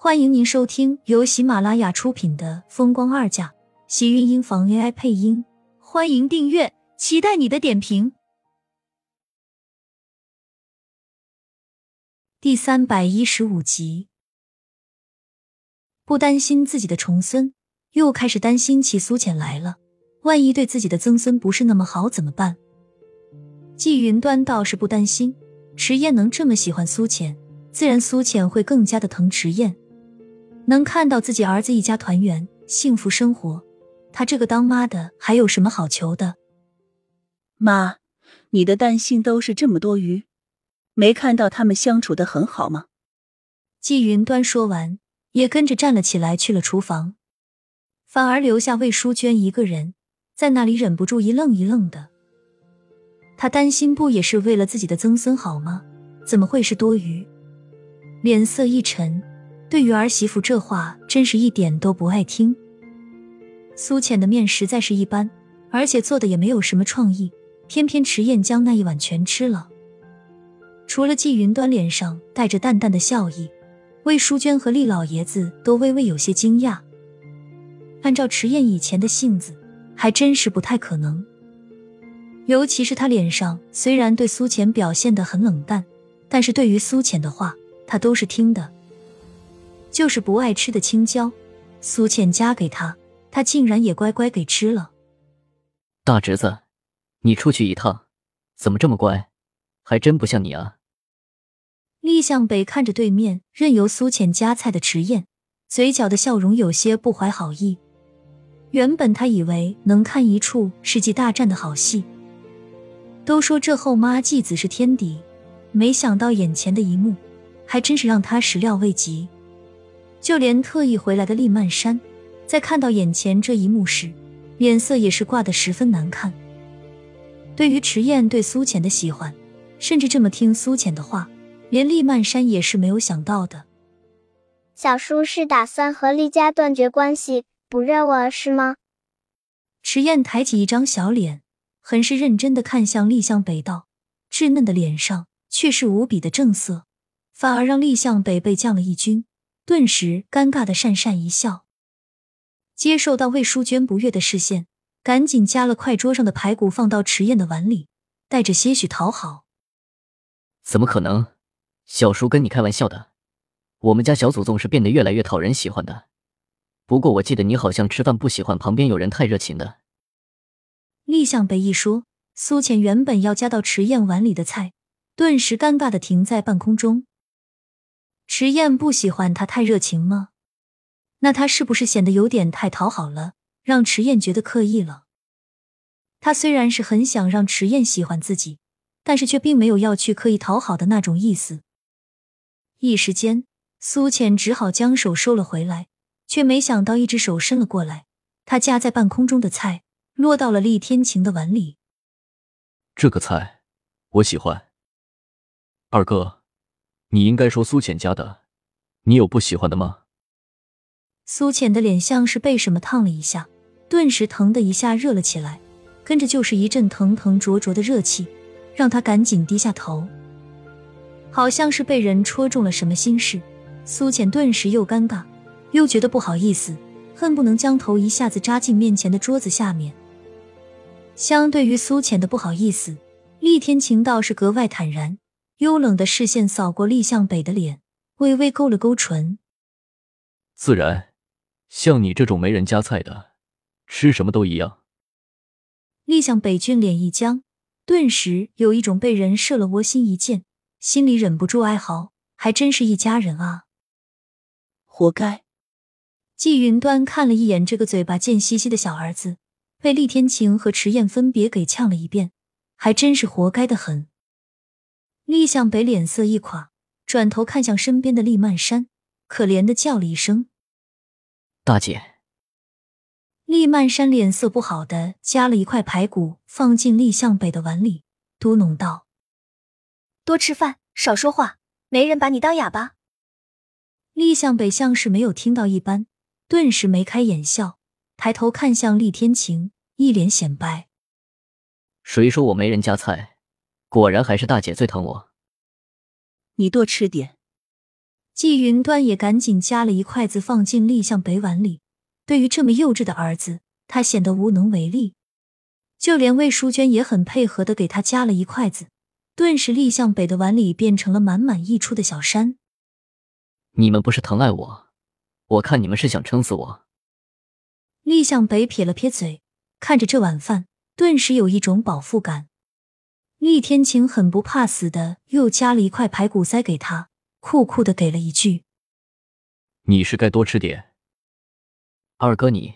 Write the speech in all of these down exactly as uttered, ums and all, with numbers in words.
欢迎您收听由喜马拉雅出品的《风光二嫁》，喜运音房 A I 配音。欢迎订阅，期待你的点评。第三百一十五集，不担心自己的重孙，又开始担心起苏浅来了。万一对自己的曾孙不是那么好怎么办？季云端倒是不担心，迟燕能这么喜欢苏浅，自然苏浅会更加的疼迟燕。能看到自己儿子一家团圆幸福生活，他这个当妈的还有什么好求的？妈，你的担心都是这么多余，没看到他们相处得很好吗？季云端说完也跟着站了起来去了厨房，反而留下魏淑娟一个人在那里，忍不住一愣一愣的。她担心不也是为了自己的曾孙好吗？怎么会是多余？脸色一沉，对于儿媳妇这话真是一点都不爱听。苏浅的面实在是一般，而且做的也没有什么创意，偏偏迟燕将那一碗全吃了。除了季云端脸上带着淡淡的笑意，魏淑娟和厉老爷子都微微有些惊讶。按照迟燕以前的性子，还真是不太可能。尤其是她脸上虽然对苏浅表现得很冷淡，但是对于苏浅的话他都是听的，就是不爱吃的青椒，苏倩夹给他，他竟然也乖乖给吃了。大侄子，你出去一趟，怎么这么乖？还真不像你啊。厉向北看着对面任由苏倩夹菜的迟燕，嘴角的笑容有些不怀好意。原本他以为能看一处世纪大战的好戏，都说这后妈继子是天敌，没想到眼前的一幕还真是让他始料未及。就连特意回来的厉曼山在看到眼前这一幕时，脸色也是挂得十分难看。对于迟燕对苏浅的喜欢，甚至这么听苏浅的话，连厉曼山也是没有想到的。小叔是打算和厉家断绝关系，不认我是吗？迟燕抬起一张小脸，很是认真地看向厉向北道，稚嫩的脸上却是无比的正色，反而让厉向北被降了一军，顿时尴尬的讪讪一笑。接受到魏淑娟不悦的视线，赶紧夹了快桌上的排骨放到迟燕的碗里，带着些许讨好。怎么可能？小叔跟你开玩笑的。我们家小祖宗是变得越来越讨人喜欢的。不过我记得你好像吃饭不喜欢旁边有人太热情的。厉向北一说，苏浅原本要夹到迟燕碗里的菜，顿时尴尬的停在半空中。迟燕不喜欢他太热情吗？那他是不是显得有点太讨好了，让迟燕觉得刻意了？他虽然是很想让迟燕喜欢自己，但是却并没有要去刻意讨好的那种意思。一时间，苏浅只好将手收了回来，却没想到一只手伸了过来，他夹在半空中的菜落到了厉天晴的碗里。这个菜我喜欢。二哥，你应该说苏浅家的，你有不喜欢的吗？苏浅的脸像是被什么烫了一下，顿时疼得一下热了起来，跟着就是一阵腾腾灼灼的热气，让她赶紧低下头。好像是被人戳中了什么心事，苏浅顿时又尴尬又觉得不好意思，恨不能将头一下子扎进面前的桌子下面。相对于苏浅的不好意思，厉天晴倒是格外坦然，幽冷的视线扫过厉向北的脸，微微勾了勾唇。自然，像你这种没人夹菜的，吃什么都一样。厉向北俊脸一僵，顿时有一种被人射了窝心一箭，心里忍不住哀嚎，还真是一家人啊。活该。季云端看了一眼这个嘴巴贱兮兮的小儿子，被厉天晴和迟燕分别给呛了一遍，还真是活该得很。厉向北脸色一垮，转头看向身边的厉曼山，可怜地叫了一声：“大姐。”厉曼山脸色不好的夹了一块排骨放进厉向北的碗里，嘟哝道：“多吃饭，少说话，没人把你当哑巴。”厉向北像是没有听到一般，顿时眉开眼笑，抬头看向厉天晴，一脸显摆：“谁说我没人夹菜？”果然还是大姐最疼我。你多吃点。季云端也赶紧夹了一筷子放进立向北碗里。对于这么幼稚的儿子，他显得无能为力。就连魏淑娟也很配合地给他夹了一筷子，顿时立向北的碗里变成了满满溢出的小山。你们不是疼爱我，我看你们是想撑死我。立向北撇了撇嘴，看着这碗饭，顿时有一种饱腹感。厉天晴很不怕死的又夹了一块排骨塞给他，酷酷的给了一句：你是该多吃点。二哥你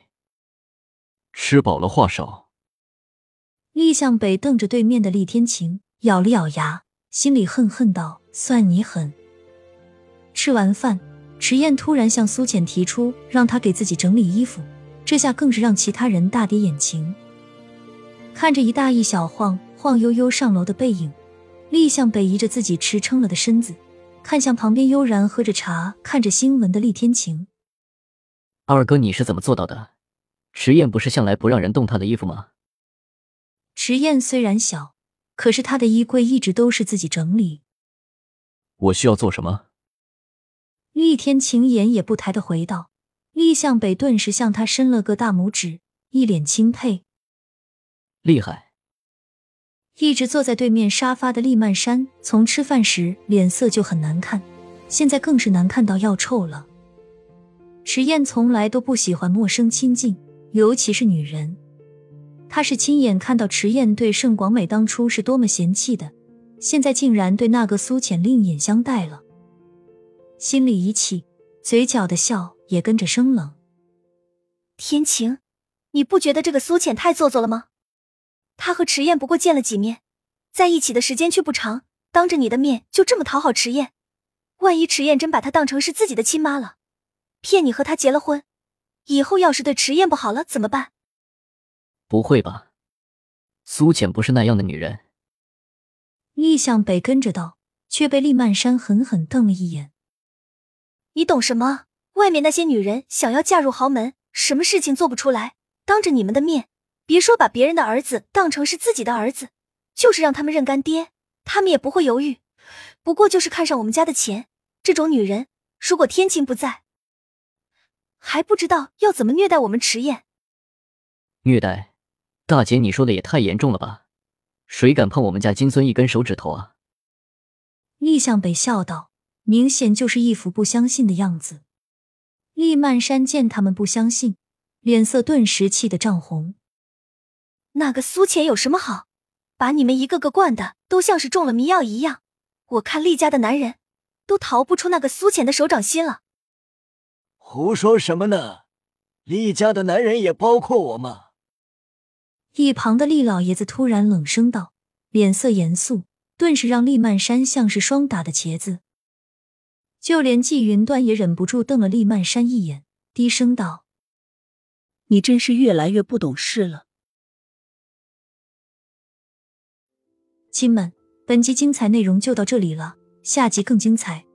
吃饱了话少。厉向北瞪着对面的厉天晴，咬了咬牙，心里恨恨道：算你狠。吃完饭，池燕突然向苏浅提出让他给自己整理衣服，这下更是让其他人大跌眼镜。看着一大一小晃晃悠悠上楼的背影，厉向北移着自己吃撑了的身子，看向旁边悠然喝着茶看着新闻的厉天晴。二哥你是怎么做到的？池燕不是向来不让人动她的衣服吗？池燕虽然小，可是她的衣柜一直都是自己整理。我需要做什么？厉天晴眼也不抬地回道。厉向北顿时向他伸了个大拇指，一脸钦佩。厉害。一直坐在对面沙发的厉曼山从吃饭时脸色就很难看，现在更是难看到要臭了。池燕从来都不喜欢陌生亲近，尤其是女人。她是亲眼看到池燕对盛广美当初是多么嫌弃的，现在竟然对那个苏浅另眼相待了。心里一气，嘴角的笑也跟着生冷。天晴，你不觉得这个苏浅太做作了吗？他和池燕不过见了几面，在一起的时间却不长，当着你的面就这么讨好池燕，万一池燕真把他当成是自己的亲妈了，骗你和他结了婚，以后要是对池燕不好了怎么办？不会吧，苏浅不是那样的女人。厉向北跟着道，却被厉曼山狠狠瞪了一眼。你懂什么？外面那些女人想要嫁入豪门，什么事情做不出来，当着你们的面，别说把别人的儿子当成是自己的儿子，就是让他们认干爹，他们也不会犹豫。不过就是看上我们家的钱，这种女人，如果天晴不在，还不知道要怎么虐待我们迟燕。虐待？大姐你说的也太严重了吧，谁敢碰我们家金孙一根手指头啊？厉向北笑道，明显就是一副不相信的样子。厉曼山见他们不相信，脸色顿时气得涨红。那个苏浅有什么好，把你们一个个惯的都像是中了迷药一样，我看厉家的男人都逃不出那个苏浅的手掌心了。胡说什么呢，厉家的男人也包括我吗？一旁的厉老爷子突然冷声道，脸色严肃，顿时让厉曼山像是双打的茄子。就连纪云端也忍不住瞪了厉曼山一眼，低声道，你真是越来越不懂事了。亲们，本集精彩内容就到这里了，下集更精彩，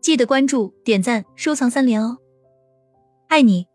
记得关注、点赞、收藏三连哦，爱你。